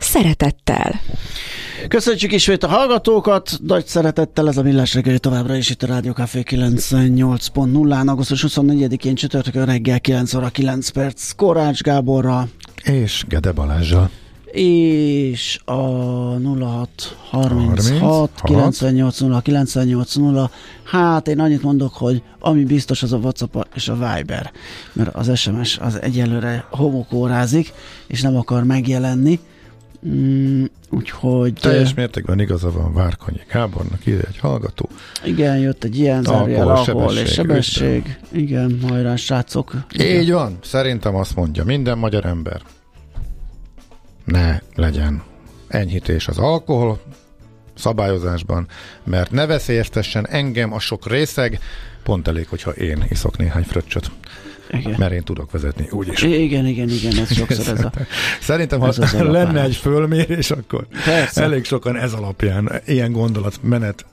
szeretettel! Köszöntjük ismét a hallgatókat, nagy szeretettel ez a Millás reggeli továbbra is itt a Rádió Café 98.0-án, augusztus 24-én csütörtökön reggel 9 óra 9 perc, Korács Gáborra és Gede Balázsa. És a 0636 98 0 98 0. Hát én annyit mondok, hogy ami biztos, az a WhatsApp és a Viber, mert az SMS az egyelőre homokórázik és nem akar megjelenni. Úgyhogy... teljes mértékben igaza van Várkonyi Gábornak, írja egy hallgató. Igen, jött egy ilyen zárjel, alkohol és sebesség. Igen, hajrá srácok. Igen. Így van, szerintem azt mondja minden magyar ember. Ne legyen enyhítés az alkohol szabályozásban, mert ne veszélyeztessen engem a sok részeg, pont elég, hogyha én iszok néhány fröccsöt. Igen. Mert én tudok vezetni, úgyis. Igen, ez sokszor ez a... Szerintem, ha lenne egy fölmérés, akkor persze. Elég sokan ez alapján ilyen gondolatmenet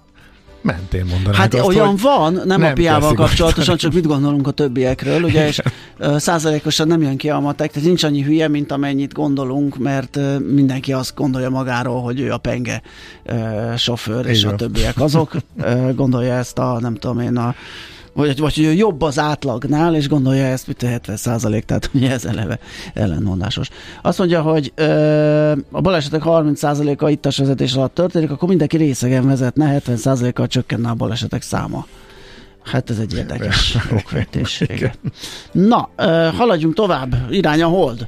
mentén mondanánk. Hát azt, olyan van, nem a piával kapcsolatosan, csak mit gondolunk a többiekről, ugye, és százalékosan nem jön ki a matek, tehát nincs annyi hülye, mint amennyit gondolunk, mert mindenki azt gondolja magáról, hogy ő a penge sofőr, és a többiek azok. Gondolja ezt a, nem tudom én, a vagy hogy jobb az átlagnál, és gondolja ezt, mint a 70%, tehát ugye ez eleve ellenmondásos. Azt mondja, hogy a balesetek 30%-a ittas vezetés alatt történik, akkor mindenki részegen vezetne, 70%-kal csökkenne a balesetek száma. Hát ez egy érdekes okvetés. Na, haladjunk tovább, irány a hold.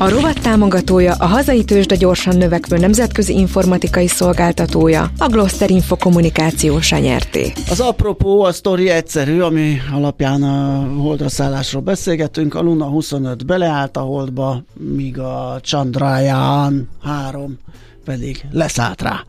A rovat támogatója, a hazai tőzsde gyorsan növekvő nemzetközi informatikai szolgáltatója, a Gloster Info kommunikációs nyerté. Az apropó, a sztori egyszerű, ami alapján a holdra szállásról beszélgetünk. A Luna 25 beleállt a holdba, míg a Chandrayaan 3 pedig leszállt rá.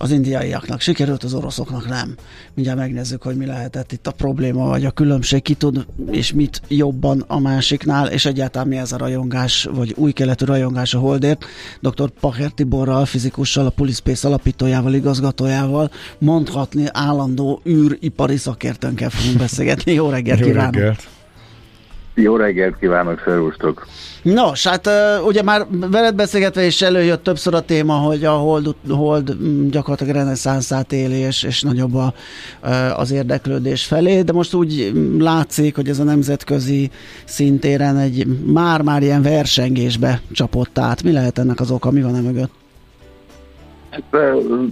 Az indiaiaknak sikerült, az oroszoknak nem. Mindjárt megnézzük, hogy mi lehetett itt a probléma, vagy a különbség, ki tud, és mit jobban a másiknál, és egyáltalán mi ez a rajongás, vagy új keletű rajongás a holdért. Dr. Pacher Tiborral, fizikussal, a Pulispace alapítójával, igazgatójával, mondhatni állandó űripari szakértőnkkel fogunk beszélgetni. Jó reggelt kívánok! Jó reggelt! Jó reggelt kívánok, szervusztok! Nos, hát ugye már veled beszélgetve is előjött többször a téma, hogy a hold gyakorlatilag reneszánszát éli, és nagyobb az érdeklődés felé, de most úgy látszik, hogy ez a nemzetközi szintéren egy már-már ilyen versengésbe csapott át. Mi lehet ennek az oka? Mi van emögött?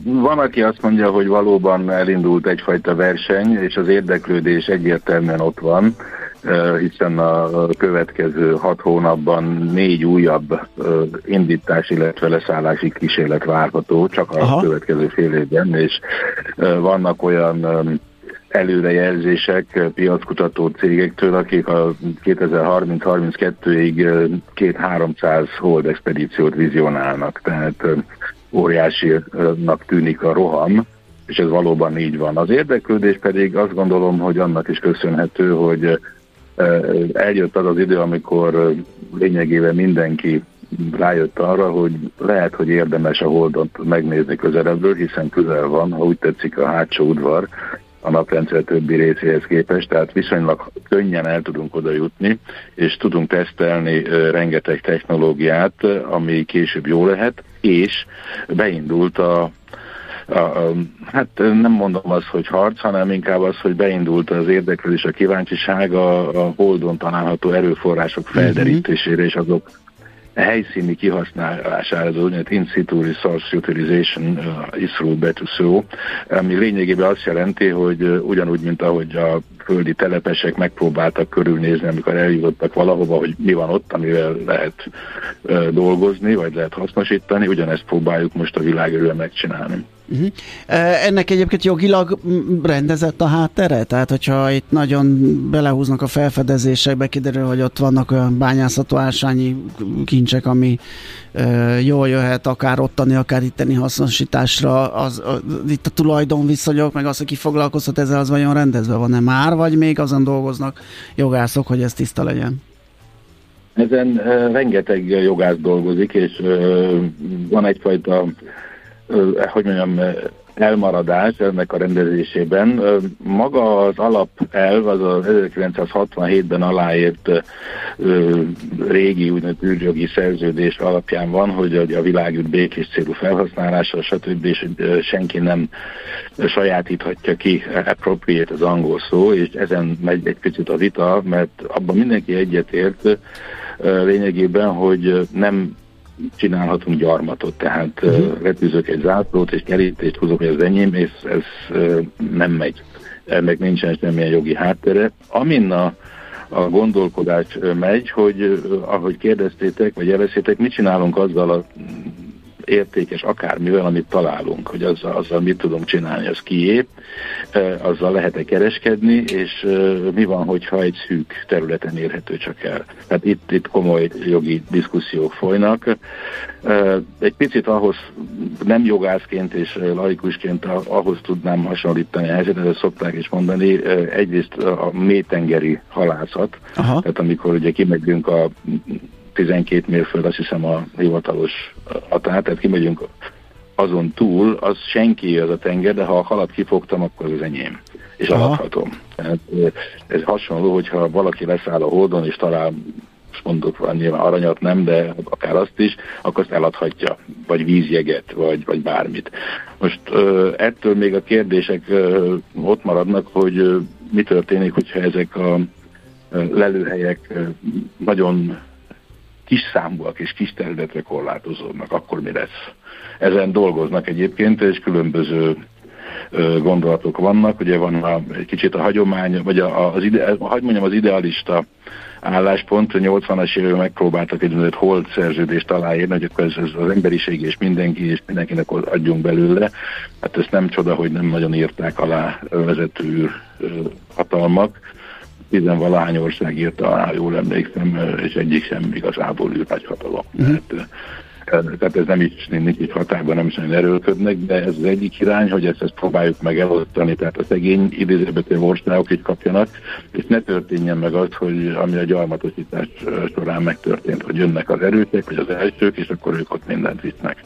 Van, aki azt mondja, hogy valóban elindult egyfajta verseny, és az érdeklődés egyértelműen ott van, hiszen a következő 6 hónapban 4 újabb indítás, illetve leszállási kísérlet várható, csak a következő fél évben, és vannak olyan előrejelzések piackutató cégektől, akik a 2030-32-ig 200-300 hold expedíciót vizionálnak, tehát óriásinak tűnik a roham, és ez valóban így van. Az érdeklődés pedig azt gondolom, hogy annak is köszönhető, hogy eljött az az idő, amikor lényegében mindenki rájött arra, hogy lehet, hogy érdemes a holdot megnézni közelebbről, hiszen közel van, ha úgy tetszik, a hátsó udvar a naprendszer többi részéhez képest, tehát viszonylag könnyen el tudunk oda jutni, és tudunk tesztelni rengeteg technológiát, ami később jó lehet, és beindult hát nem mondom azt, hogy harc, hanem inkább az, hogy beindult az érdeklődés, a kíváncsiság a holdon található erőforrások felderítésére és azok helyszíni kihasználására, az úgynevezett in situ resource utilization ISRU betű szó, ami lényegében azt jelenti, hogy ugyanúgy, mint ahogy a földi telepesek megpróbáltak körülnézni, amikor eljutottak valahova, hogy mi van ott, amivel lehet dolgozni, vagy lehet hasznosítani, ugyanezt próbáljuk most a világörül megcsinálni. Uh-huh. Ennek egyébként jogilag rendezett a háttere? Tehát, hogyha itt nagyon belehúznak a felfedezésekbe, kiderül, hogy ott vannak olyan bányászató ásványi kincsek, ami jól jöhet akár ottani, akár itteni hasznosításra. Itt a tulajdonviszonyok, meg az, aki foglalkozhat ezzel, az vajon rendezve van-e már, vagy még azon dolgoznak jogászok, hogy ez tiszta legyen? Ezen rengeteg jogász dolgozik, és van egyfajta elmaradás ennek a rendezésében. Maga az alapelv, az a 1967-ben aláírt régi úgynevezett űrjogi szerződés alapján van, hogy a világűr békés célú felhasználása, stb. És senki nem sajátíthatja ki, appropriate az angol szó, és ezen megy egy picit a vita, mert abban mindenki egyetért lényegében, hogy nem csinálhatunk gyarmatot, tehát letűzök egy zászlót és kerítést húzok, hogy az enyém, és ez nem megy. Ennek nincsen semmilyen jogi háttere. Amin a gondolkodás megy, hogy ahogy kérdeztétek, vagy jeleztétek, mit csinálunk azzal a értékes akármivel, amit találunk, hogy azzal mit tudom csinálni, az kié, azzal lehet-e kereskedni, és mi van, hogyha egy szűk területen érhető csak el. Tehát itt komoly jogi diszkusziók folynak. Egy picit ahhoz, nem jogászként és laikusként ahhoz tudnám hasonlítani a helyzetet, ezt szokták is mondani, egyrészt a mélytengeri halászat, aha, tehát amikor ugye kimegyünk a 12 mérföld, azt hiszem a hivatalos határ, tehát kimegyünk azon túl, az senki az a tenger, de ha a halat kifogtam, akkor az enyém, és eladhatom. Ez hasonló, hogyha valaki leszáll a Holdon, és talán mondok, nyilván aranyat nem, de akár azt is, akkor azt eladhatja, vagy vízjeget, vagy bármit. Most ettől még a kérdések ott maradnak, hogy mi történik, hogyha ezek a lelőhelyek nagyon kis számúak és kis területre korlátozódnak, akkor mi lesz? Ezen dolgoznak egyébként, és különböző gondolatok vannak. Ugye van egy kicsit a hagyomány, vagy az idealista álláspont, 80-as években megpróbáltak egy Holt szerződést aláírni, hogy akkor ez az emberiség és mindenki, és mindenkinek adjunk belőle. Hát ez nem csoda, hogy nem nagyon írták alá vezető hatalmak, tizenvalahány ország írta alá, jól emlékszem, és egyik sem igazából űrnagyhatalom. Tehát ez nem is nincs határban, nem is nagyon erőlködnek, de ez az egyik irány, hogy ezt próbáljuk meg elosztani, tehát a szegény idézőbetű országok itt kapjanak, és ne történjen meg az, hogy ami a gyarmatosítás során megtörtént, hogy jönnek az erősek, vagy az elsők, és akkor ők ott mindent visznek.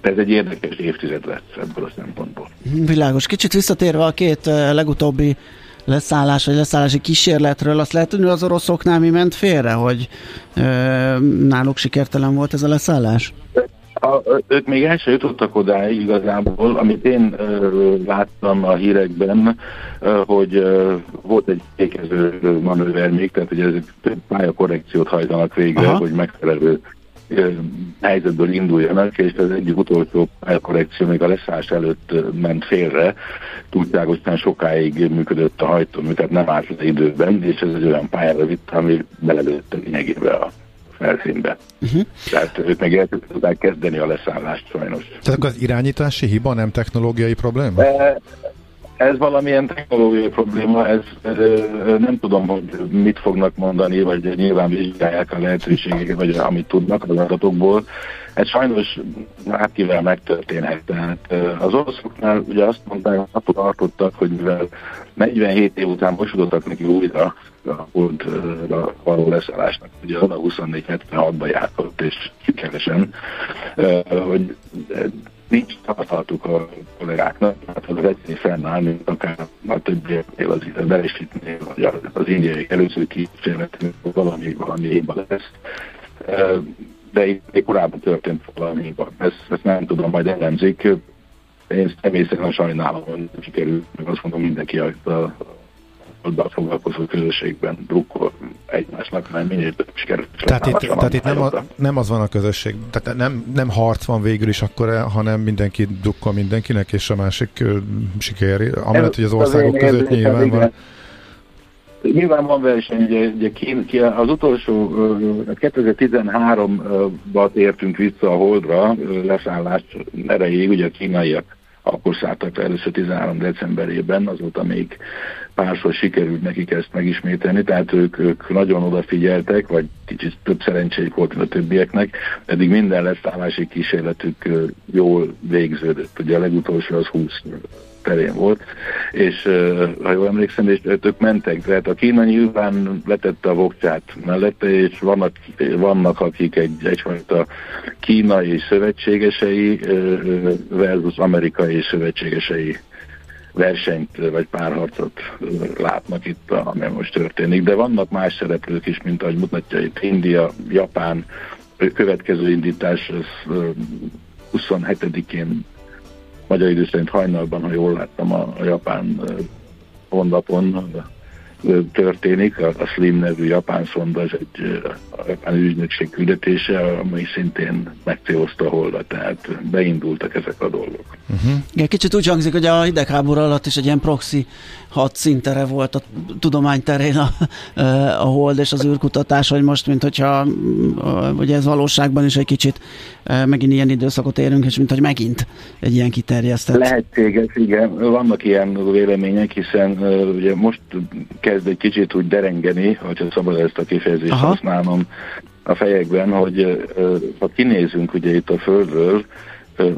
De ez egy érdekes évtized lesz ebből a szempontból. Világos. Kicsit visszatérve a két legutóbbi leszállás vagy leszállási kísérletről, azt lehet tudni, az oroszoknál mi ment félre, hogy náluk sikertelen volt ez a leszállás? Ők még el sem jutottak odáig igazából, amit én láttam a hírekben, hogy volt egy fékező manőver még, tehát hogy ez több pályakorrekciót hajtanak végre, aha, hogy megfelelő helyzetből induljanak, és az egyik utolsó elkorrekció még a leszállás előtt ment félre, túlságosan sokáig működött a hajtómű, tehát nem állt az időben, és ez egy olyan pályára vitt, ami belelőtt lényegébe a felszínbe. Uh-huh. Tehát ők meg el tudták kezdeni a leszállást sajnos. Tehát akkor az irányítási hiba, nem technológiai probléma? Ez valamilyen technológiai probléma, ez nem tudom, hogy mit fognak mondani, vagy nyilván vizsgálják a lehetőségeket, vagy amit tudnak az adatokból. Ez sajnos bárkivel megtörténhet. Tehát az oroszoknál ugye azt mondták, attól tartottak, hogy mivel 47 év után mosodottak neki újra a Holdra való leszállásnak, ugye az a 24-76-ba jártott, és sikeresen, hogy nincs tapasztaltuk a kollégáknak, tehát az egyszerűen fennáll, mint akár a többieknél, az Beresitnél, vagy az indiai előző kísérletnél valami hiba lesz. De itt korábban történt valami hiba. Ezt nem tudom, majd elemzik. Én személy szerint sajnálom, hogy sikerült, meg azt mondom mindenki, hogy azzal foglalkozó közösségben drukkol egymásnak, hanem minél több sikerült. Tehát itt nem az van a közösség, tehát nem harc van végül is akkor, hanem mindenki drukkol mindenkinek, és a másik sikeré, amellett, hogy az országok között nyilván van. Nyilván van verseny, ugye az utolsó 2013-ban értünk vissza a Holdra leszállás erejéig, ugye a kínaiak akkor szálltak le először 13 decemberében, azóta még párszor sikerült nekik ezt megismételni, tehát ők nagyon odafigyeltek, vagy kicsit több szerencséjük volt a többieknek, eddig minden leszállási kísérletük jól végződött, ugye a legutolsó az 20 terén volt, és ha jól emlékszem, és ők mentek, tehát a Kína nyilván letette a voksát mellette, és vannak akik egyfajta kínai szövetségesei versus amerikai szövetségesei versenyt vagy párharcot látnak itt, ami most történik, de vannak más szereplők is, mint ahogy mutatja itt India, Japán, következő indítás az 27-én magyar idő szerint hajnalban, ha jól láttam, a japán honlapon történik, a Slim nevű japán szonda, ez egy japán ügynökség küldetése, amely szintén megcélozta a Holdat, tehát beindultak ezek a dolgok. Igen, kicsit úgy hangzik, hogy a hidegháború alatt is egy ilyen proxy hadszíntere volt a tudomány terén a Hold és az űrkutatás, hogy most, mint hogyha ugye ez valóságban is egy kicsit megint ilyen időszakot érünk, és mint hogy megint egy ilyen kiterjesztett. Lehetséges, igen, vannak ilyen vélemények, hiszen ugye most kezd egy kicsit úgy derengeni, hogyha szabad ezt a kifejezést használnom a fejekben, hogy ha kinézünk ugye itt a Földről,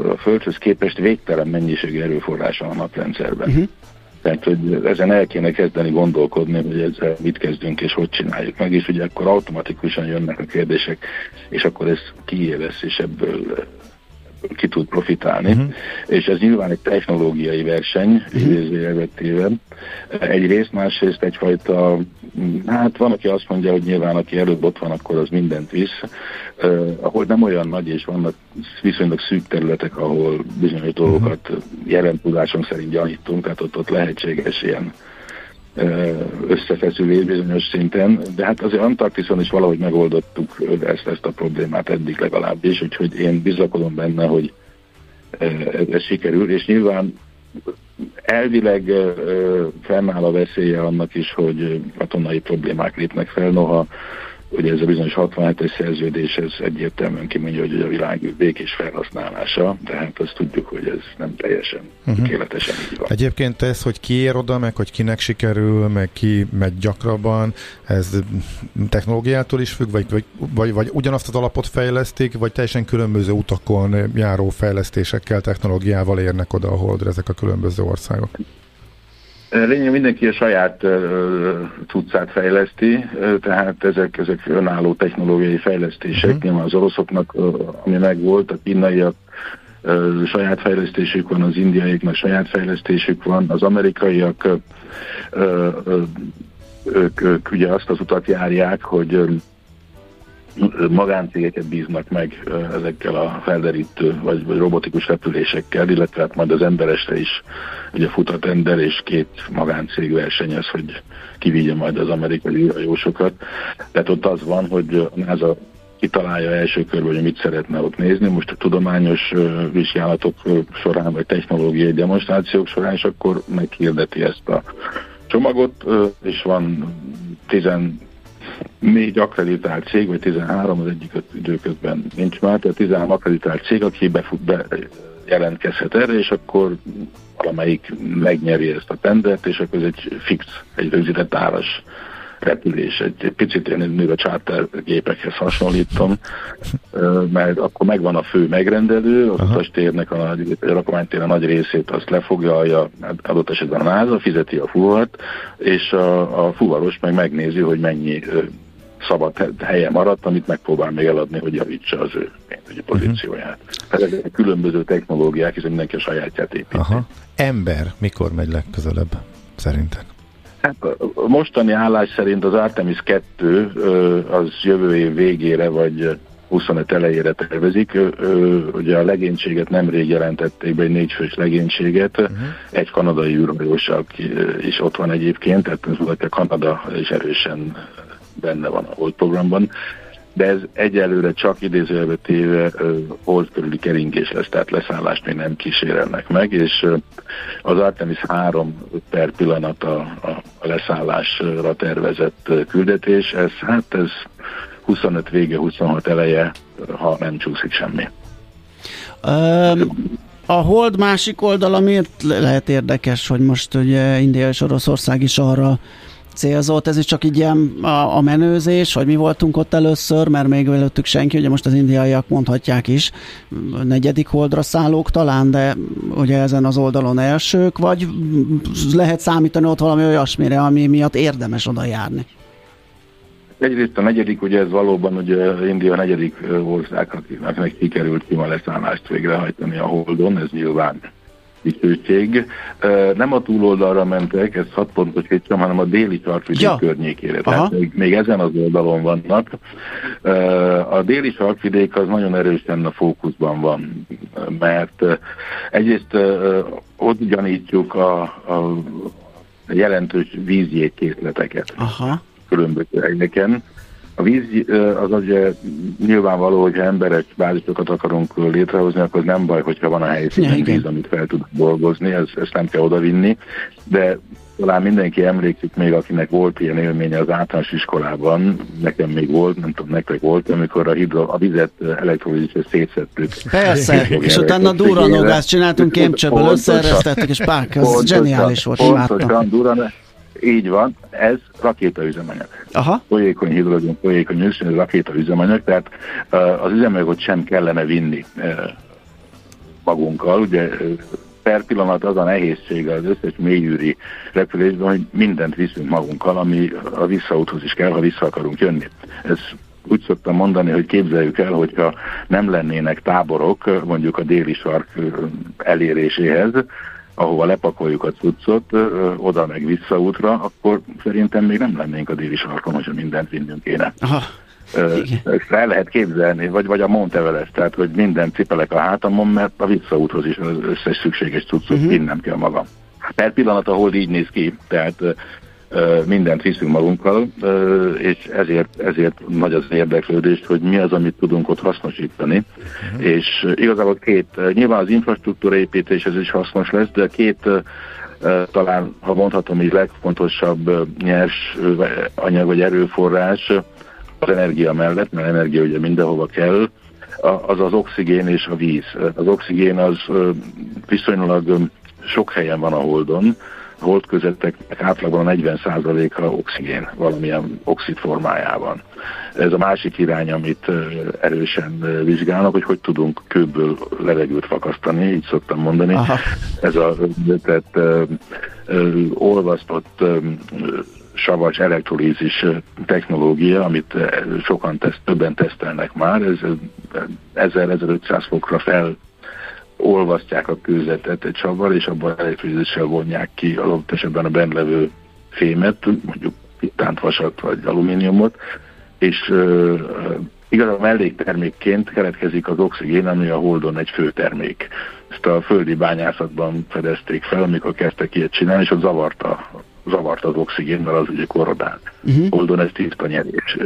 a Földhöz képest végtelen mennyiségű erőforrás van a naprendszerben. Tehát, hogy ezen el kéne kezdeni gondolkodni, hogy ezzel mit kezdünk és hogy csináljuk meg, és ugye akkor automatikusan jönnek a kérdések, és akkor ez kié lesz, és ebből ki tud profitálni. És ez nyilván egy technológiai verseny, idézőjelvetében. Egyrészt, másrészt egyfajta, hát van, aki azt mondja, hogy nyilván aki előbb ott van, akkor az mindent visz. Ahol nem olyan nagy, és vannak viszonylag szűk területek, ahol bizonyos dolgokat jelen tudásom szerint gyanítunk, tehát ott lehetséges ilyen összefeszülés bizonyos szinten, de hát azért Antarktiszon is valahogy megoldottuk ezt a problémát eddig legalábbis, úgyhogy én bizakodom benne, hogy ez sikerül, és nyilván elvileg fennáll a veszélye annak is, hogy katonai problémák lépnek fel, noha ugye ez a bizonyos 67-es szerződés, ez egyértelműen kimondja, hogy a világ békés felhasználása, de hát azt tudjuk, hogy ez nem teljesen tökéletesen így van. Egyébként ez, hogy ki ér oda, meg hogy kinek sikerül, meg ki megy gyakrabban, ez technológiától is függ, vagy ugyanazt az alapot fejlesztik, vagy teljesen különböző utakon járó fejlesztésekkel, technológiával érnek oda a Holdra ezek a különböző országok? Lényeg mindenki a saját cuccát fejleszti, tehát ezek önálló technológiai fejlesztések. Nyilván az oroszoknak, ami megvolt, a kínaiak saját fejlesztésük van, az indiaiaknak saját fejlesztésük van, az amerikaiak ők ugye azt az utat járják, hogy magáncégeket bíznak meg ezekkel a felderítő vagy robotikus repülésekkel, illetve hát majd az emberesre is ugye fut a tender, és két magáncég versenyez, hogy kivigye majd az amerikai űrhajósokat. Tehát ott az van, hogy a NASA kitalálja első körben, hogy mit szeretne ott nézni, most a tudományos vizsgálatok során, vagy technológiai demonstrációk során, és akkor meghirdeti ezt a csomagot, és van 14 akkreditált cég, vagy 13, az egyik időközben nincs már, tehát 13 akkreditált cég, aki bejelentkezhet erre, és akkor valamelyik megnyeri ezt a tendert, és akkor ez egy fix, egy rögzített áras repülés. Egy picit én még a charter gépekhez hasonlítom, mert akkor megvan a fő megrendelő, az utastérnek a rakománytér a nagy részét azt lefoglalja, adott esetben a NASA, fizeti a fuvart, és a fuvaros meg megnézi, hogy mennyi szabad helye maradt, amit megpróbál még eladni, hogy javítsa az ő pénzügyi pozícióját. Ezek különböző technológiák, hiszen mindenki a sajátját építi. Ember mikor megy legközelebb, szerinted? Hát a mostani állás szerint az Artemis 2 az jövő év végére, vagy 25 elejére tervezik. Ugye a legénységet nemrég jelentették be, egy 4 fős legénységet, egy kanadai űrhajós is ott van egyébként, tehát Kanada is erősen benne van a Hold programban, de ez egyelőre csak idézőjelbe téve Hold körüli keringés lesz, tehát leszállást még nem kísérelnek meg, és az Artemis 3 per pillanat a leszállásra tervezett küldetés, ez 25 vége, 26 eleje, ha nem csúszik semmi. A Hold másik oldala miért lehet érdekes, hogy most ugye India és Oroszország is arra célzott? Ez is csak így ilyen a menőzés, hogy mi voltunk ott először, mert még előttük senki, ugye most az indiaiak mondhatják is, negyedik Holdra szállók talán, de ugye ezen az oldalon elsők, vagy lehet számítani ott valami olyasmire, ami miatt érdemes oda járni? Egyrészt a negyedik, ugye ez valóban ugye India negyedik ország, akinek sikerült ki a leszállást végrehajtani a Holdon, ez nyilván dicsőség. Nem a túloldalra mentek, ez 6 pontos kétsem, hanem a déli sarkvidék környékére. Tehát még ezen az oldalon vannak. A déli sarkvidék az nagyon erősen a fókuszban van, mert egyrészt ott gyanítjuk a jelentős vízjégkészleteket. Aha. Különböző helyeken. A víz az ugye nyilvánvaló, hogyha emberek bázisokat akarunk létrehozni, akkor nem baj, hogyha van a helyszínen víz, amit fel tud dolgozni, ezt nem kell odavinni, de talán mindenki emlékszik még, akinek volt ilyen élménye az általános iskolában, nekem még volt, nem tudom, nektek volt, amikor a vizet elektrolízisre szétszettük. Persze, és utána durranogást csináltunk kémcsőből, összeeresztettük, és pák, ez zseniális volt. Pontosan durranogás. Így van, ez rakétaüzemanyag. Folyékony hidrogén, folyékony üzen, rakétaüzemanyag, tehát az üzemanyagot sem kellene vinni magunkkal. Ugye per pillanat az a nehézség az összes mélyűri repülésben, hogy mindent viszünk magunkkal, ami a visszaúthoz is kell, ha vissza akarunk jönni. Ez úgy szoktam mondani, hogy képzeljük el, hogyha nem lennének táborok mondjuk a déli sark eléréséhez, ahova lepakoljuk a cuccot, oda meg visszaútra, akkor szerintem még nem lennénk a déli sarkon, hogyha mindent vinnünk kéne. Ezt el lehet képzelni, vagy a Mount Everest, tehát hogy minden cipelek a hátamon, mert a visszaúthoz is az összes szükséges cuccot vinnem kell magam. Per pillanat, ahol így néz ki, tehát mindent viszünk magunkkal, és ezért nagy az érdeklődés, hogy mi az, amit tudunk ott hasznosítani. És igazából nyilván az infrastruktúra építés ez is hasznos lesz, de két talán, ha mondhatom így, legfontosabb nyers anyag vagy erőforrás az energia mellett, mert energia ugye mindenhova kell, az az oxigén és a víz. Az oxigén az viszonylag sok helyen van a Holdon, Hold közeteknek átlagban 40%-a oxigén, valamilyen oxid formájában. Ez a másik irány, amit erősen vizsgálnak, hogy tudunk kőből levegőt fakasztani, így szoktam mondani. Ez a olvasztott savas elektrolízis technológia, amit sokan többen tesztelnek már, ez 1500 fokra fel olvasztják a kőzetet egy savval, és abban elektrolízissel vonják ki adott esetben a benn levő fémet, mondjuk tántvasat vagy alumíniumot, és igazából melléktermékként keletkezik az oxigén, ami a Holdon egy főtermék. Ezt a földi bányászatban fedezték fel, amikor kezdtek ilyet csinálni, és ott zavart az oxigén, mert az ugye korrodál. Holdon ez tiszta nyerés.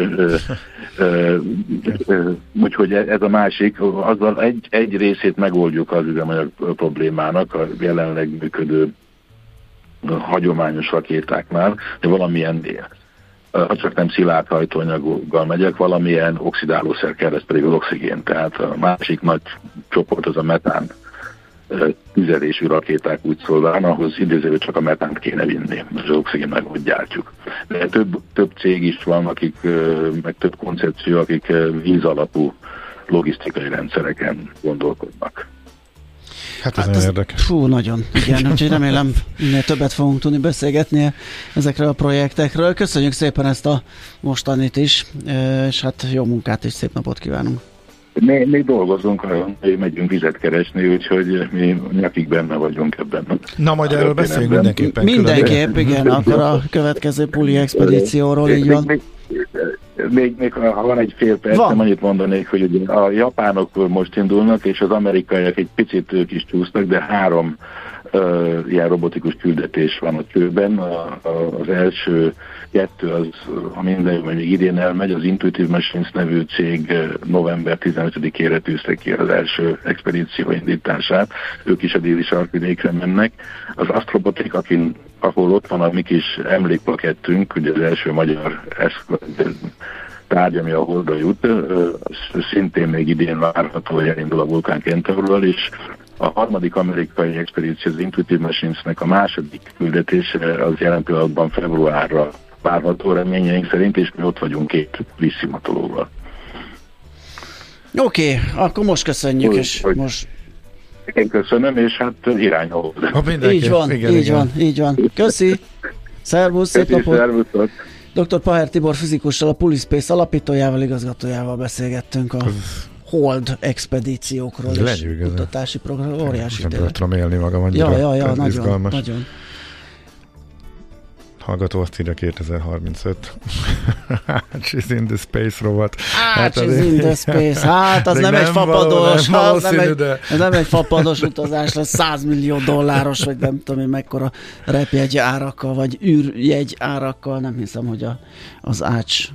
Úgyhogy ez a másik, azzal egy részét megoldjuk az üzemanyag problémának, a jelenleg működő hagyományos rakétáknál, de valamilyen, ha csak nem szilárd hajtóanyaggal megyek, valamilyen oxidálószer kell, ez pedig az oxigén. Tehát a másik nagy csoport az a metán tüzelésű rakéták úgy szólván, ahhoz idézőben csak a metánt kéne vinni, az oxigén meg ott gyártjuk. De több cég is van, akik, meg több koncepció, akik víz alapú logisztikai rendszereken gondolkodnak. Hát ez nagyon érdekes. Fú, nagyon. Igen, úgyhogy remélem minél többet fogunk tudni beszélgetni ezekről a projektekről. Köszönjük szépen ezt a mostanit is, és hát jó munkát és szép napot kívánunk. Mi dolgozunk, megyünk vizet keresni, úgyhogy mi nyakig benne vagyunk ebben. Na, majd erről beszéljünk mindenképpen. Mindenképp, igen, akkor a következő puli expedícióról, így van. Még ha van egy fél perc, nem annyit mondanék, hogy ugye a japánok most indulnak, és az amerikaiak egy picit ők is csúsznak, de 3 ilyen robotikus küldetés van a csőben. Az első 2 az, ami még idén elmegy, az Intuitive Machines nevű cég november 15-ére tűzte ki az első expedíció indítását. Ők is a déli sarkvidékre mennek. Az Astrobotik, ahol ott van a mi kis emlékplakettünk, ugye az első magyar tárgy, ami a Holdra jut, szintén még idén várható, hogy elindul a vulkán Kentaurral is. A harmadik amerikai expedíció, az Intuitive Machinesnek a második küldetése az jelen pillanatban februárra várható reményeink szerint, és mi ott vagyunk 2 vízszimatolóval. Oké, akkor most köszönjük, és most... Én köszönöm, és hát irány ahol. Így van. Köszi! Szervusz, szép napot! Dr. Pahár Tibor fizikussal, a Pulispace alapítójával, igazgatójával beszélgettünk a Hold expedíciókról és kutatási programról. Óriási tényleg. Nem tudom élni magam annyira. Ja, nagyon. Hallgató azt írja 2035. She's in the space rovat. Hát az nem egy fapados. Nem egy fapados utazás lesz, $100 millió vagy nem tudom én mekkora repjegy árakkal, vagy űrjegy árakkal. Nem hiszem, hogy az Ács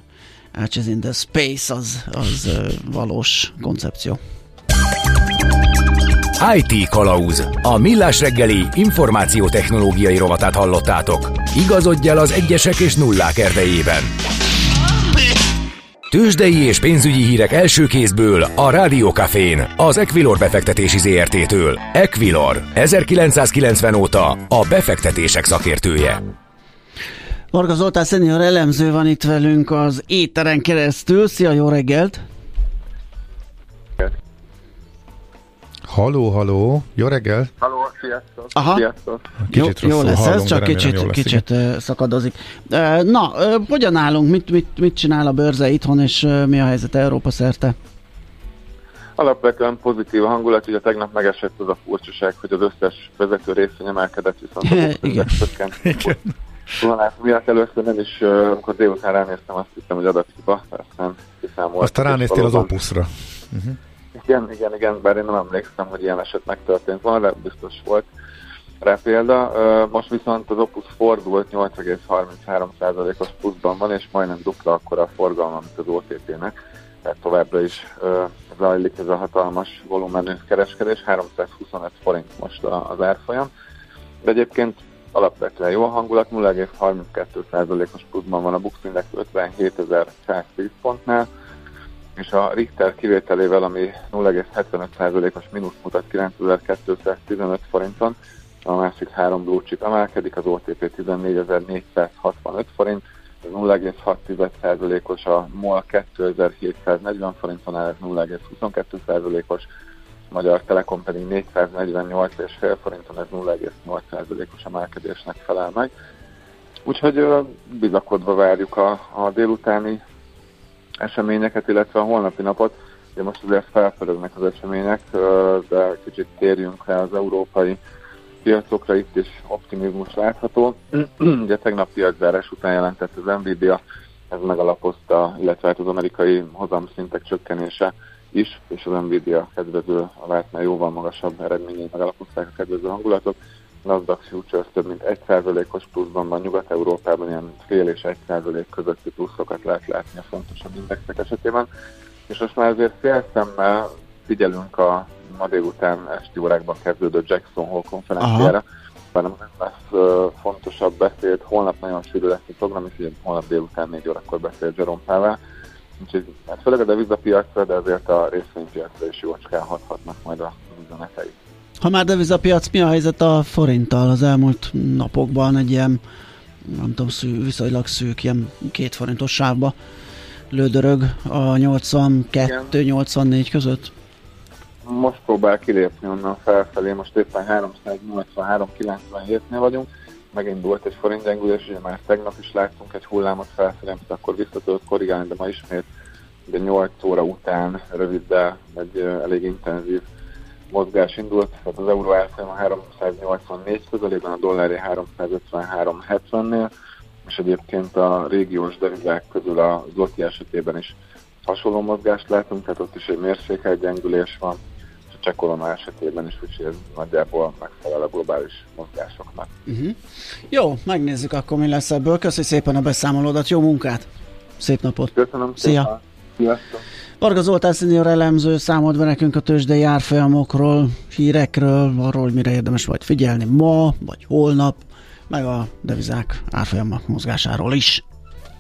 is in the space az valós koncepció. IT Kalauz. A Millás reggeli információtechnológiai rovatát hallottátok. Igazodj el az egyesek és nullák erdejében. Tőzsdei és pénzügyi hírek első kézből a Rádiókafén, az Equilor befektetési ZRT-től. Equilor 1990 óta a befektetések szakértője. Varga Zoltán szenior elemző van itt velünk az éteren keresztül. Szia, jó reggelt! Halló, jó reggel! Halló, sziasztok! Kicsit jó lesz hallom, ez, csak kicsit szakadozik. Na, hogyan állunk? Mit csinál a börze itthon, és mi a helyzet Európa szerte? Alapvetően pozitív a hangulat, ugye tegnap megesett az a furcsaság, hogy az összes vezető részvény emelkedett, viszont csökkent. Miatt először nem is, amikor délután ránéztem, azt hittem, hogy adathiba, aztán kiszámoltam. Aztán ránéztél az Opusra. Uh-huh. Igen, bár én nem emlékszem, hogy ilyen eset megtörtént volna, de biztos volt rá példa. Most viszont az Opus fordult, 8,33%-os pluszban van, és majdnem dupla akkora a forgalma, mint az OTP-nek. Tehát továbbra is zajlik ez a hatalmas volumenű kereskedés, 325 forint most az árfolyam. De egyébként alapvetően jó a hangulat, 0,32%-os pluszban van a Bux Index 57.110 pontnál, és a Richter kivételével, ami 0,75%-os mínusz mutat 9.215 forinton, a másik 3 blue chip emelkedik, az OTP 14.465 forint, 0,6%-os a MOL 2.740 forinton, ez 0,22%-os, Magyar Telekom pedig 448,5 forinton, ez 0,8%-os emelkedésnek felel meg. Úgyhogy bizakodva várjuk a délutáni eseményeket, illetve a holnapi napot. Ugye most azért felpörögnek az események, de kicsit térjünk rá az európai piacokra, itt is optimizmus látható. Ugye tegnap piaczárás után jelentett az Nvidia, ez megalapozta, illetve hát az amerikai hozamszintek csökkenése is, és az Nvidia kedvező, a látnál jóval magasabb eredményei megalapozták a kedvező hangulatot. Nasdaq Futures több mint 1%-os pluszban van, Nyugat-Európában ilyen fél és 1% közötti pluszokat lehet látni a fontosabb indexek esetében. És most már azért fél szemmel figyelünk a ma délután esti órákban kezdődő Jackson Hole konferenciára, mert nem lesz fontosabb beszéd, holnap nagyon sűrű lesz a program, és holnap délután 4 órakor beszél Jerome Powell. Úgyhogy hát főleg a devizapiacra, de azért a részvénypiacra is jócskálhatnak majd a üzeneteit. Ha már devizapiac, mi a helyzet a forinttal? Az elmúlt napokban egy ilyen, nem tudom, viszonylag szűk, ilyen 2 forintos sávba lődörög a 82-84 között? Most próbál kilépni onnan felfelé, most éppen 383-97-nél vagyunk, megindult egy forintgyengülés, ugye már tegnap is láttunk egy hullámot felfelé, amit akkor visszatudott korrigálni, de ma ismét ugye 8 óra után röviddel egy elég intenzív mozgás indult, tehát az euró árfolyama 384 közelében, a dolláré 353.70-nél, és egyébként a régiós devizák közül a zloty esetében is hasonló mozgást látunk, tehát ott is egy mérsékelt gyengülés van, és a cseh korona esetében is, úgyhogy ez nagyjából megfelel a globális mozgásoknak. Uh-huh. Jó, megnézzük akkor, mi lesz ebből. Köszi szépen a beszámolódat, jó munkát! Szép napot! Köszönöm szépen! Sziasztok! Varga Zoltán szenior elemző számolt be nekünk a tőzsdei árfolyamokról, hírekről, arról, mire érdemes vagy figyelni ma, vagy holnap, meg a devizák árfolyamak mozgásáról is.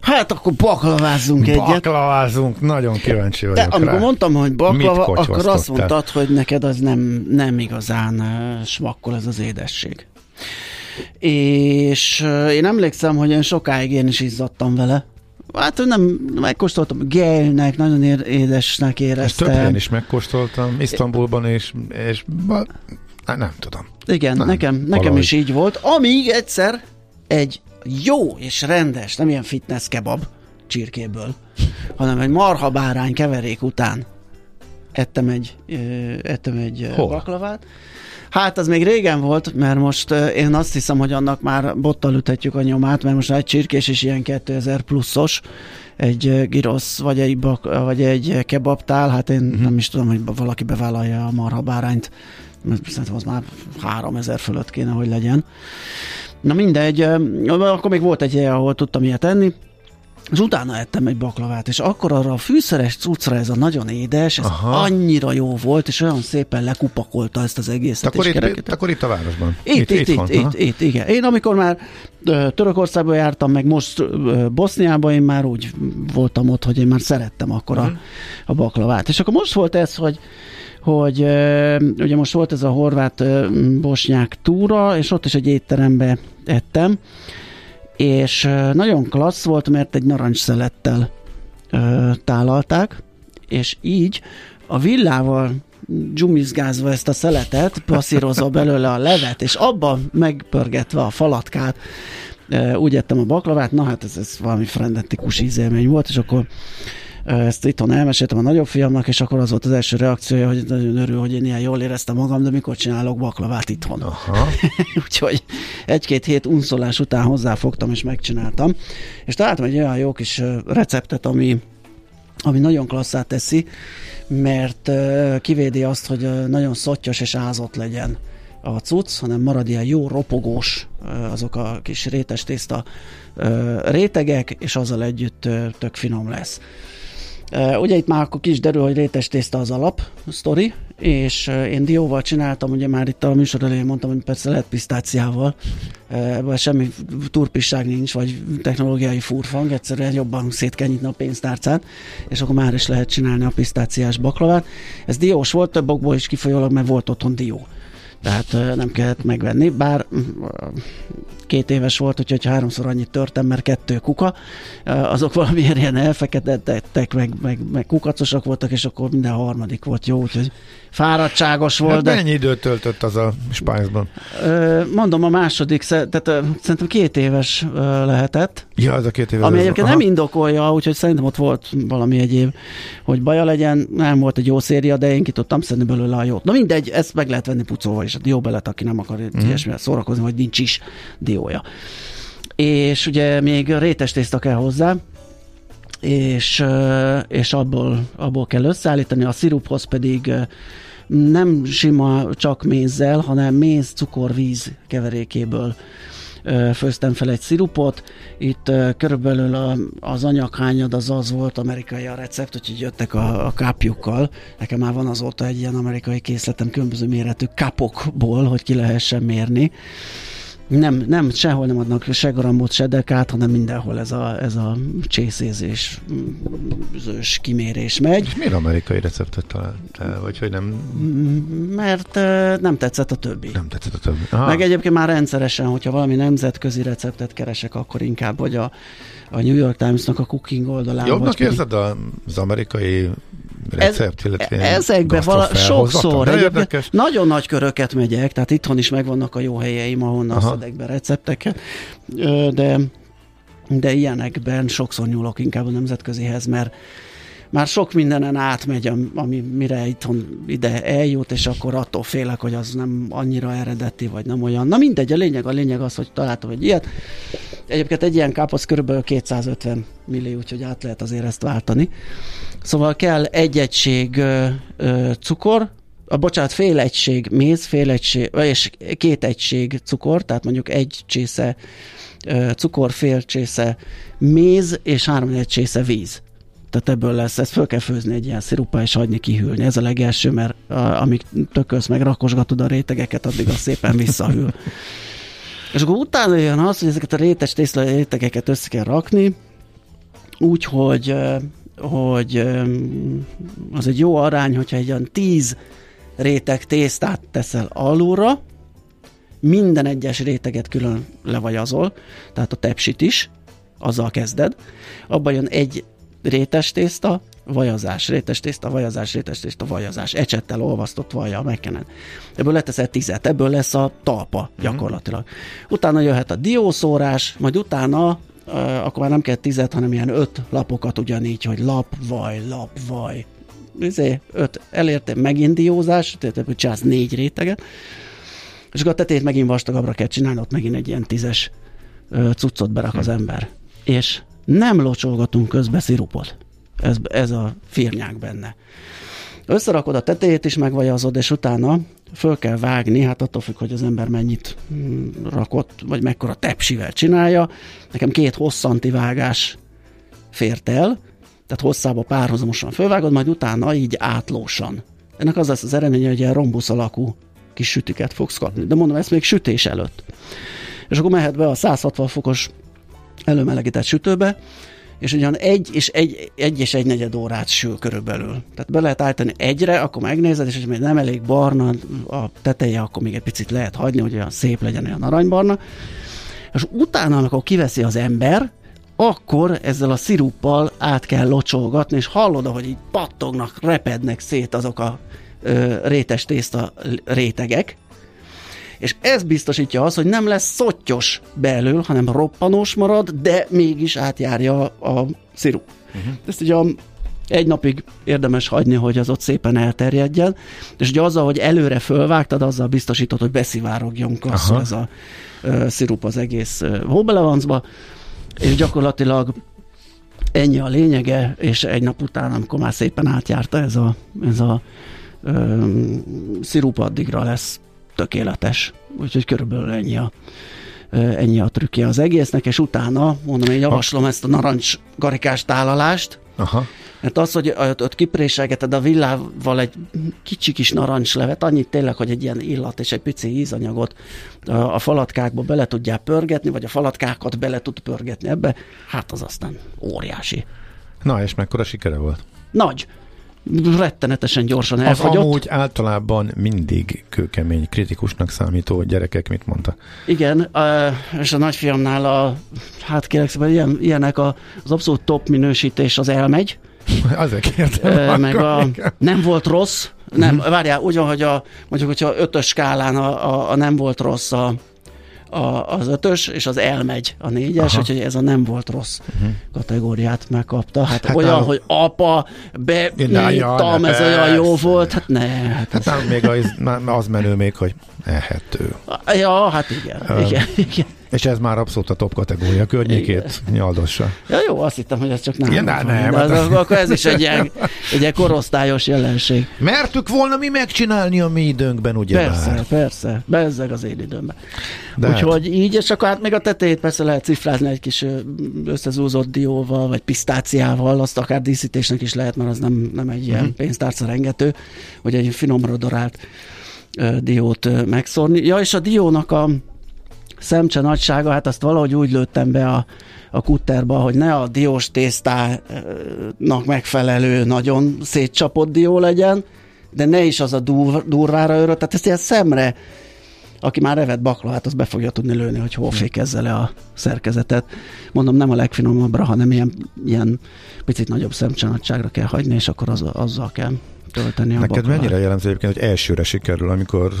Hát akkor baklavázzunk egyet. Baklavázzunk, nagyon kíváncsi vagyok. De amikor mondtam, hogy baklava, akkor azt mondtad, hogy neked az nem igazán smakkol ez az édesség. És én emlékszem, hogy én sokáig én is izzadtam vele. Hát nem, megkóstoltam gelnek, nagyon édesnek éreztem. Több helyen is megkóstoltam, Isztambulban is, és nem tudom. Igen, nem, nekem is így volt, amíg egyszer egy jó és rendes, nem ilyen fitness kebab csirkéből, hanem egy marhabárány keverék után ettem egy baklavát. Hát az még régen volt, mert most én azt hiszem, hogy annak már bottal ütetjük a nyomát, mert most egy csirkés is ilyen 2000 pluszos, egy girosz, vagy egy kebabtál, hát én nem is tudom, hogy valaki bevállalja a marhabárányt, szerintem az már 3000 fölött kéne, hogy legyen. Na mindegy, akkor még volt egy hely, ahol tudtam ilyet enni, és utána ettem egy baklavát, és akkor arra a fűszeres cuccra, ez a nagyon édes, ez annyira jó volt, és olyan szépen lekupakolta ezt az egészet. Akkor itt a városban? Itt, igen. Én amikor már Törökországba jártam, meg most Boszniába, én már úgy voltam ott, hogy én már szerettem akkor a baklavát. És akkor most volt ez, hogy ugye most volt ez a horvát-bosnyák túra, és ott is egy étterembe ettem, és nagyon klassz volt, mert egy narancsszelettel tálalták, és így a villával dzsumizgázva ezt a szeletet, passzírozva belőle a levet, és abban megpörgetve a falatkát, úgy ettem a baklavát, na hát ez valami frenetikus ízélmény volt, és akkor ezt itthon elmeséltem a nagyobb fiamnak, és akkor az volt az első reakciója, hogy nagyon örül, hogy én ilyen jól éreztem magam, de mikor csinálok baklavát itthon. Úgyhogy 1-2 hét unszolás után hozzáfogtam, és megcsináltam. És találtam egy olyan jó kis receptet, ami nagyon klasszá teszi, mert kivédi azt, hogy nagyon szottyos és ázott legyen a cucc, hanem marad ilyen jó ropogós, azok a kis rétes tészta rétegek, és azzal együtt tök finom lesz. Ugye itt már akkor ki is derül, hogy rétes tészta az alap sztori, és én dióval csináltam, ugye már itt a műsor elején mondtam, hogy persze lehet pisztáciával, ebben semmi turpisság nincs, vagy technológiai furfang, egyszerűen jobban szét kell nyitni a pénztárcát, és akkor már is lehet csinálni a pisztáciás baklavát. Ez diós volt, több okból is kifolyólag, mert volt otthon dió. Tehát nem kellett megvenni, bár 2 éves volt, úgyhogy 3-szor annyit törtem, mert 2 kuka, azok valamiért ilyen elfeketettek, meg kukacosak voltak, és akkor minden harmadik volt jó, úgyhogy fáradtságos volt. De mennyi időt töltött az a Spájzban? Mondom, a második, tehát szerintem 2 éves lehetett. Ja, az a 2 éves. Ami egyébként nem indokolja, úgyhogy szerintem ott volt valami egyéb, hogy baja legyen, nem volt egy jó széria, de én ki tudtam szedni belőle a jót. Na mindegy, ezt meg lehet venni pucolva is, a dió belet, aki nem akar ilyesmivel szórakozni, vagy nincs is diója. És ugye még rétes tészta kell hozzá, és abból kell összeállítani, a sziruphoz pedig nem sima csak mézzel, hanem méz, cukor, víz keverékéből főztem fel egy szirupot. Itt körülbelül az anyaghányad az volt amerikai a recept, úgyhogy jöttek a kápjukkal. Nekem már van azóta egy ilyen amerikai készletem különböző méretű kápokból, hogy ki lehessen mérni. Nem, sehol nem adnak se grammot, se dekát, hanem mindenhol ez a csészézés, zős kimérés megy. És miért amerikai receptet találtál? Vagy hogy nem... Mert nem tetszett a többi. Aha. Meg egyébként már rendszeresen, hogyha valami nemzetközi receptet keresek, akkor inkább vagy a New York Times-nak a cooking oldalán. Jobbnak érzed az amerikai recept, illetve ezekben sokszor. Érdekes. Nagyon nagy köröket megyek, tehát itthon is megvannak a jó helyeim, ahonnan szedek be recepteket, de ilyenekben sokszor nyúlok inkább a nemzetközihez, mert már sok mindenen átmegy, ami mire itthon ide eljut, és akkor attól félek, hogy az nem annyira eredeti, vagy nem olyan. Na mindegy, a lényeg az, hogy találtam egy ilyet. Egyébként egy ilyen káposz körülbelül 250 millió, úgyhogy át lehet azért ezt váltani. Szóval kell egy egység cukor, fél egység méz, fél egység, és két egység cukor, tehát mondjuk egy csésze cukor, fél csésze méz, és 3/4 csésze víz. Tehát ebből lesz, ezt föl kell főzni egy ilyen szirupá, és hagyni kihűlni. Ez a legelső, mert amíg tökölsz meg rakosgatod a rétegeket, addig az szépen visszahűl. És akkor utána jön az, hogy ezeket a rétes tészta rétegeket össze kell rakni, úgyhogy hogy az egy jó arány, hogyha egy olyan 10 réteg tésztát teszel alulra, minden egyes réteget külön levajazol, tehát a tepsit is, azzal kezded. Abban jön egy rétes tészta, vajazás, rétes tészta, vajazás, rétes tészta, vajazás, ecsettel olvasztott vajjal megkened. Ebből leteszed 10, ebből lesz a talpa gyakorlatilag. Utána jöhet a diószórás, majd utána akkor már nem kell 10, hanem ilyen 5 lapokat ugyanígy, hogy lap, vaj. 5 elértem, megint diózás, tehát csinálsz 4 réteget, és akkor a tetét megint vastagabbra kell csinálni, ott megint egy ilyen 10-es cuccot berak az ember. És nem locsolgatunk közbe szirupot. Ez a firnyák benne. Összerakod a tetejét is, megvajazod, és utána föl kell vágni, hát attól függ, hogy az ember mennyit rakott, vagy mekkora tepsivel csinálja. Nekem 2 hosszanti vágás fért el, tehát hosszába párhuzamosan fölvágod, majd utána így átlósan. Ennek az lesz az eredménye, hogy ilyen rombusz alakú kis sütiket fogsz kapni. De mondom, ezt még sütés előtt. És akkor mehet be a 160 fokos előmelegített sütőbe, és ugyan egy és egy negyed órát sül körülbelül. Tehát be lehet állítani egyre, akkor megnézed, és hogy nem elég barna a teteje, akkor még egy picit lehet hagyni, hogy olyan szép legyen, olyan aranybarna. És utána, amikor kiveszi az ember, akkor ezzel a sziruppal át kell locsolgatni, és hallod, ahogy így pattognak, repednek szét azok a rétes tészta rétegek, és ez biztosítja azt, hogy nem lesz szottyos belül, hanem roppanós marad, de mégis átjárja a szirup. Ezt ugye egy napig érdemes hagyni, hogy az ott szépen elterjedjen, és ugye azzal, hogy előre fölvágtad, azzal biztosítod, hogy beszivárogjon kasszul ez a szirup az egész hóbelevancba, és gyakorlatilag ennyi a lényege, és egy nap után, amikor már szépen átjárta ez a szirup, addigra lesz tökéletes. Úgyhogy körülbelül ennyi a trükkje az egésznek, és utána, mondom, én javaslom ezt a narancs karikás tálalást, mert az, hogy ott kipréselgeted a villával egy kicsi kis narancslevet, annyit tényleg, hogy egy ilyen illat és egy pici ízanyagot a falatkákba bele tudjál pörgetni, vagy a falatkákat bele tud pörgetni ebbe, hát az aztán óriási. Na, és mekkora sikere volt? Nagy. Rettenetesen gyorsan elfogyott. Az amúgy általában mindig kőkemény kritikusnak számító gyerekek mit mondta? Igen, és a nagyfiamnál kérlek szépen, ilyenek az abszolút top minősítés az elmegy. Azért értem. Meg nem volt rossz. Nem, várjál, úgy van, hogy mondjuk, hogyha 5-ös skálán a nem volt rossz az 5-ös, és az elmegy a 4-es, úgyhogy ez a nem volt rossz kategóriát megkapta. Hát olyan, hogy apa, beírtam, ez olyan jó volt, hát ne. Hát még az menő még, hogy ehető. Ja, hát igen. És ez már abszolút a top kategória környékét nyaldossa. Ja, jó, azt hittem, hogy ez csak nem. Akkor ez is egy korosztályos jelenség. Mertük volna mi megcsinálni a mi időnkben, ugye? Persze, bezzeg az én időmben. De úgyhogy így, és akkor hát még a tetejét persze lehet cifrázni egy kis összezúzott dióval, vagy pisztáciával, azt akár díszítésnek is lehet, mert az nem egy ilyen pénztárca rengető, hogy egy finomra dorált diót megszórni. Ja, és a diónak szemcse nagysága, hát azt valahogy úgy lőttem be a kutterba, hogy ne a diós tésztának megfelelő nagyon szétcsapott dió legyen, de ne is az a durvára örölt, tehát ezt ilyen szemre, aki már evett baklahát, az be fogja tudni lőni, hogy hol fékezze le a szerkezetet. Mondom, nem a legfinomabbra, hanem ilyen picit nagyobb szemcsenagyságra kell hagyni, és akkor azzal kell tölteni a baklahát. Neked mennyire jellemző egyébként, hogy elsőre sikerül, amikor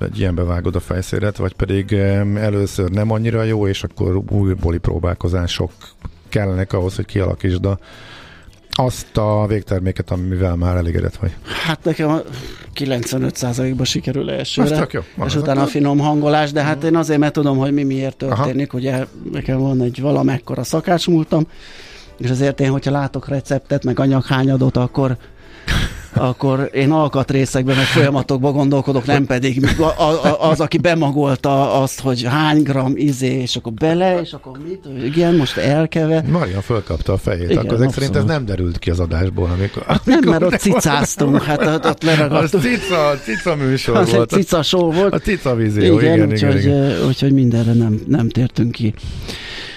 egy ilyenbe vágod a fejszélet, vagy pedig először nem annyira jó, és akkor újbóli próbálkozások kellenek ahhoz, hogy kialakítsd azt a végterméket, amivel már elégedett vagy? Hát nekem 95%-ban sikerül elsőre, és utána a finom hangolás, de hát én azért mert tudom, hogy miért történik, ugye nekem van egy valamekkora szakácsmúltam, és azért én, hogyha látok receptet, meg anyaghányadot, akkor én alkatrészekben, meg folyamatokban gondolkodok, nem pedig az, aki bemagolta azt, hogy hány gram izé, és akkor bele, és akkor mit, igen, most elkeve. Marian fölkapta a fejét, igen, akkor ezek szerint ez nem derült ki az adásból, amikor nem, mert ott cicáztunk, hát ott leragadtunk. Az cica műsor az volt. Cica show volt. A cica vízió, igen. Úgyhogy mindenre nem tértünk ki.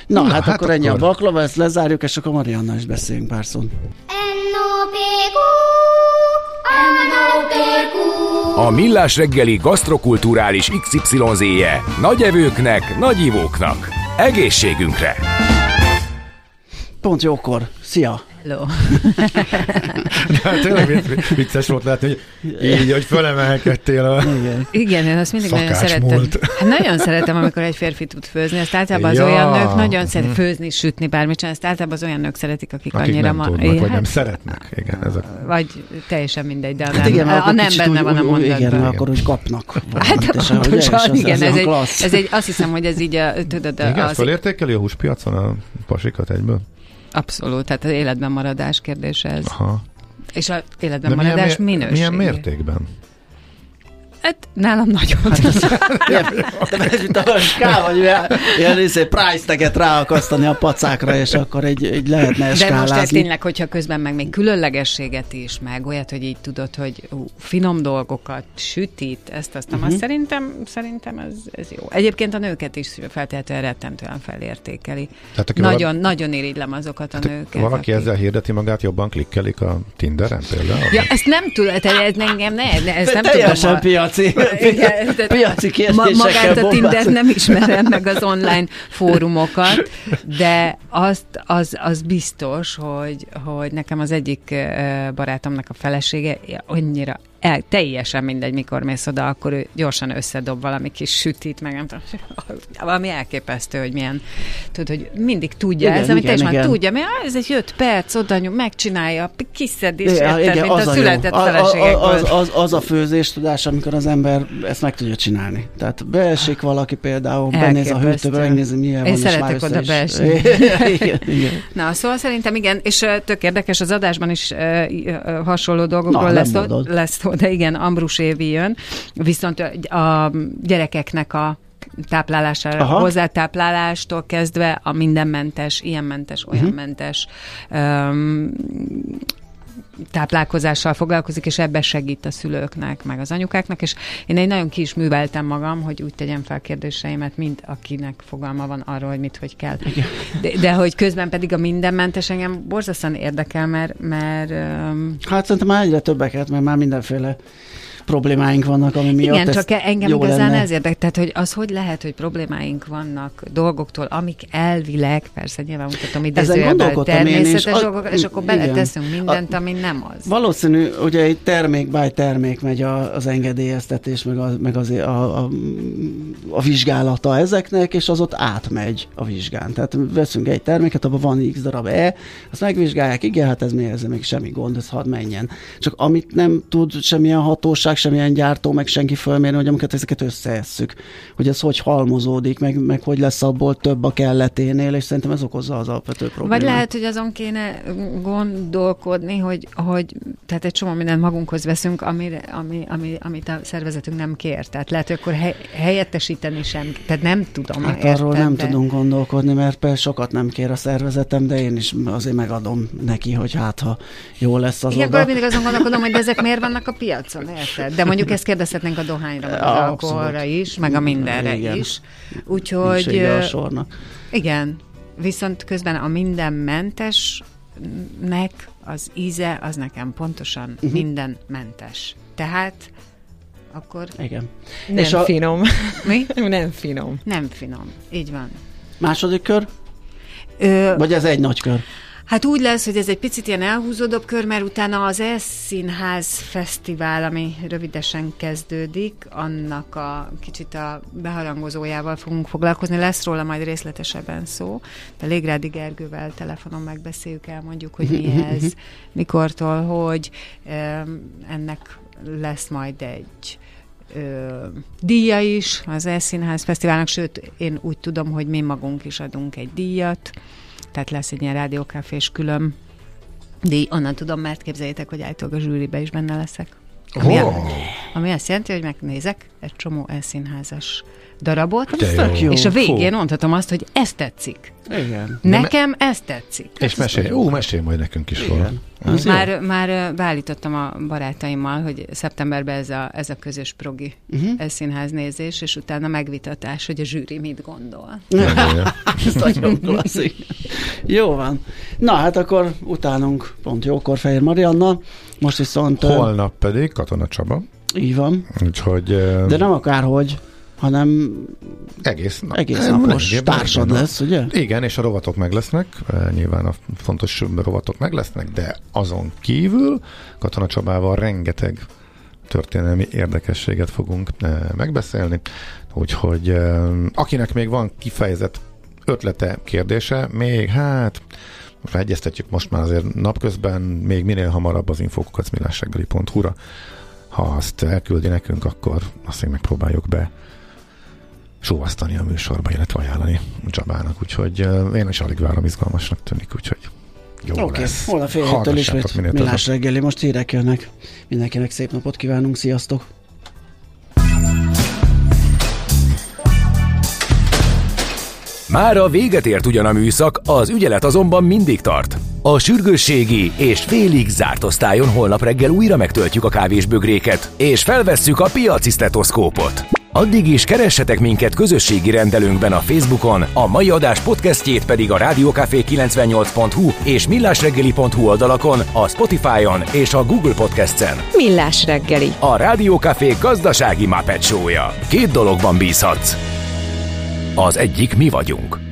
Na hát akkor ennyi a baklava, ezt lezárjuk, és akkor Mariannal is beszéljünk pár szót. A Millás reggeli gasztrokulturális XYZ-je nagy evőknek, nagy ivóknak. Egészségünkre! Pont jókor. Szia! Hello! De tényleg vicces volt látni, hogy így, hogy fölemelkedtél a igen, én azt mindig nagyon szeretem. Hát nagyon szeretem, amikor egy férfi tud főzni. Ezt általában az olyan nők nagyon szeret főzni, sütni, bármit csinálni. Ezt általában az olyan nők szeretik, akik annyira nem tudnak, vagy nem szeretnek. Igen, ezek. Vagy teljesen mindegy, de hát igen, a nem benne van a mondatban. Igen, akkor úgy kapnak. Hát pontosan, igen. Azt hiszem, hogy ez így a... Igen, fölértékeli a húspiacon a pasikat egyből? Abszolút, tehát az életben maradás kérdése ez. Aha. És az életben de maradás minősége. Milyen mértékben? Hát nálam nagyon. Tehát a skálon, ilyen price taget ráakasztani a pacákra, és akkor így lehetne eskálázni. De most ez tényleg, hogyha közben meg még különlegességet is, meg olyat, hogy így tudod, hogy finom dolgokat sütít, ezt aztán azt szerintem ez jó. Egyébként a nőket is feltétlenül rettentően felértékeli. Nagyon, nagyon irigylem azokat a nőket. Van, aki ezzel hirdeti magát, jobban klikkelik a Tinderen például? Ja, ezt nem tudom, ezt nem tudom. Piaci kérdésekkel magát a Tindert nem ismerem, meg az online fórumokat, de az biztos, hogy nekem az egyik barátomnak a felesége annyira teljesen mindegy, mikor mész oda, akkor ő gyorsan összedob valami kis sütit, meg nem tudom, valami elképesztő, hogy milyen, tudod, hogy mindig tudja igen, ez, amit te már tudja, mert ez egy 5 perc, oda nyom, megcsinálja, kiszed is, mint az a született feleségekből. Az a főzés tudás, amikor az ember ezt meg tudja csinálni. Tehát beesik valaki például, benéz a hűtőbe, megnézi, milyen van, és már össze oda is. Beesni. Igen. Na, szóval szerintem igen, és tök érdekes, az adásban is hasonló dolgokról lesz szó. De igen, Ambrus Évi jön, viszont a gyerekeknek a táplálására, hozzátáplálástól kezdve a mindenmentes, ilyenmentes, olyanmentes táplálkozással foglalkozik, és ebbe segít a szülőknek, meg az anyukáknak, és én egy nagyon ki is műveltem magam, hogy úgy tegyem fel kérdéseimet, mint akinek fogalma van arról, hogy mit, hogy kell. De hogy közben pedig a mindenmentes engem borzasztóan érdekel, mert hát szerintem már egyre többeket, mert már mindenféle problémáink vannak, ami miatt igen, csak engem igazán ez érdekel, tehát hogy az hogy lehet, hogy problémáink vannak dolgoktól, amik elvileg, persze nyilván mutatom idézőjelben természetes dolgok, és akkor beleteszünk mindent, ami nem az. Valószínű, ugye egy termék by termék megy az engedélyeztetés, meg a vizsgálata ezeknek, és az ott átmegy a vizsgán. Tehát veszünk egy terméket, abban van x darab E, azt megvizsgálják, igen, hát ez mi, ez még semmi gond, ez hadd menjen. Csak amit nem tud semmilyen hatóság, semmilyen gyártó, meg senki fölmérni, hogy amiket ezeket összeesszük, hogy ez hogy halmozódik, meg hogy lesz abból több a kelleténél, és szerintem ez okozza az alapvető problémát. Vagy lehet, hogy azon kéne gondolkodni, hogy tehát egy csomó mindent magunkhoz veszünk, amit a szervezetünk nem kér. Tehát lehet, hogy akkor helyettesíteni sem, tehát nem tudom. Hát arról nem tudunk gondolkodni, mert például sokat nem kér a szervezetem, de én is azért megadom neki, hogy hát ha jó lesz az oda. Ilyenkor mindig azon gondolkodom, hogy ezek miért vannak a piacon, érted? De mondjuk ezt kérdezhetnénk a dohányra, meg az alkoholra is, meg a mindenre igen. is. Úgyhogy... a sornak. Igen. Viszont közben a mindenmentesnek az íze, az nekem pontosan mindenmentes. Tehát... Akkor igen. Nem és finom. Mi? Nem finom. Nem finom. Így van. Második kör? Vagy ez egy nagy kör? Hát úgy lesz, hogy ez egy picit ilyen elhúzódóbb kör, mert utána az E-színház fesztivál, ami rövidesen kezdődik, annak a kicsit a beharangozójával fogunk foglalkozni, lesz róla majd részletesebben szó. De Légrádi Gergővel telefonon megbeszéljük, elmondjuk, hogy mi ez, mikortól, hogy ennek lesz majd egy díja is az E-színház fesztiválnak, sőt, én úgy tudom, hogy mi magunk is adunk egy díjat, tehát lesz egy ilyen rádiókáfés külön díj, onnan tudom, mert képzeljétek, hogy állítólag a zsűribe is benne leszek. Ami azt jelenti, hogy megnézek egy csomó elszínházas darabot, és a végén mondhatom azt, hogy ez tetszik. Igen. Nekem ez tetszik. És mesélj majd nekünk is róla. Már beállítottam a barátaimmal, hogy szeptemberben ez a közös progi elszínház nézés, és utána megvitatás, hogy a zsűri mit gondol. Ez nagyon klasszik. Jó van. Na hát akkor utánunk pont jókor Fehér Marianna. Most viszont... Holnap pedig Katona Csaba. Így van. Úgyhogy... De nem akárhogy, hanem... Egész napos társad lesz, ugye? Igen, és a rovatok meg lesznek. Nyilván a fontos rovatok meg lesznek, de azon kívül Katona Csabával rengeteg történelmi érdekességet fogunk megbeszélni. Úgyhogy akinek még van kifejezett ötlete, kérdése, még hát... Most egyeztetjük most már azért napközben, még minél hamarabb az info@millásreggeli.hu-ra. Ha azt elküldi nekünk, akkor azt én megpróbáljuk be sóvasztani a műsorba, illetve ajánlani Csabának. Úgyhogy én is alig várom, izgalmasnak tűnik, úgyhogy jó lesz. Oké, holnap fél héttől ismét Millás reggeli. Most hírek jönnek. Mindenkinek szép napot kívánunk, sziasztok! Már a véget ért ugyan a műszak, az ügyelet azonban mindig tart. A sürgősségi és félig zárt osztályon holnap reggel újra megtöltjük a kávésbögréket, és felvesszük a piaci sztetoszkópot. Addig is keressetek minket közösségi rendelőnkben a Facebookon, a mai adás podcastjét pedig a rádiókafé98.hu és millásreggeli.hu oldalakon, a Spotify-on és a Google Podcast-en. Millás reggeli. A Rádiókafé gazdasági Muppet show-ja. Két dologban bízhatsz. Az egyik mi vagyunk.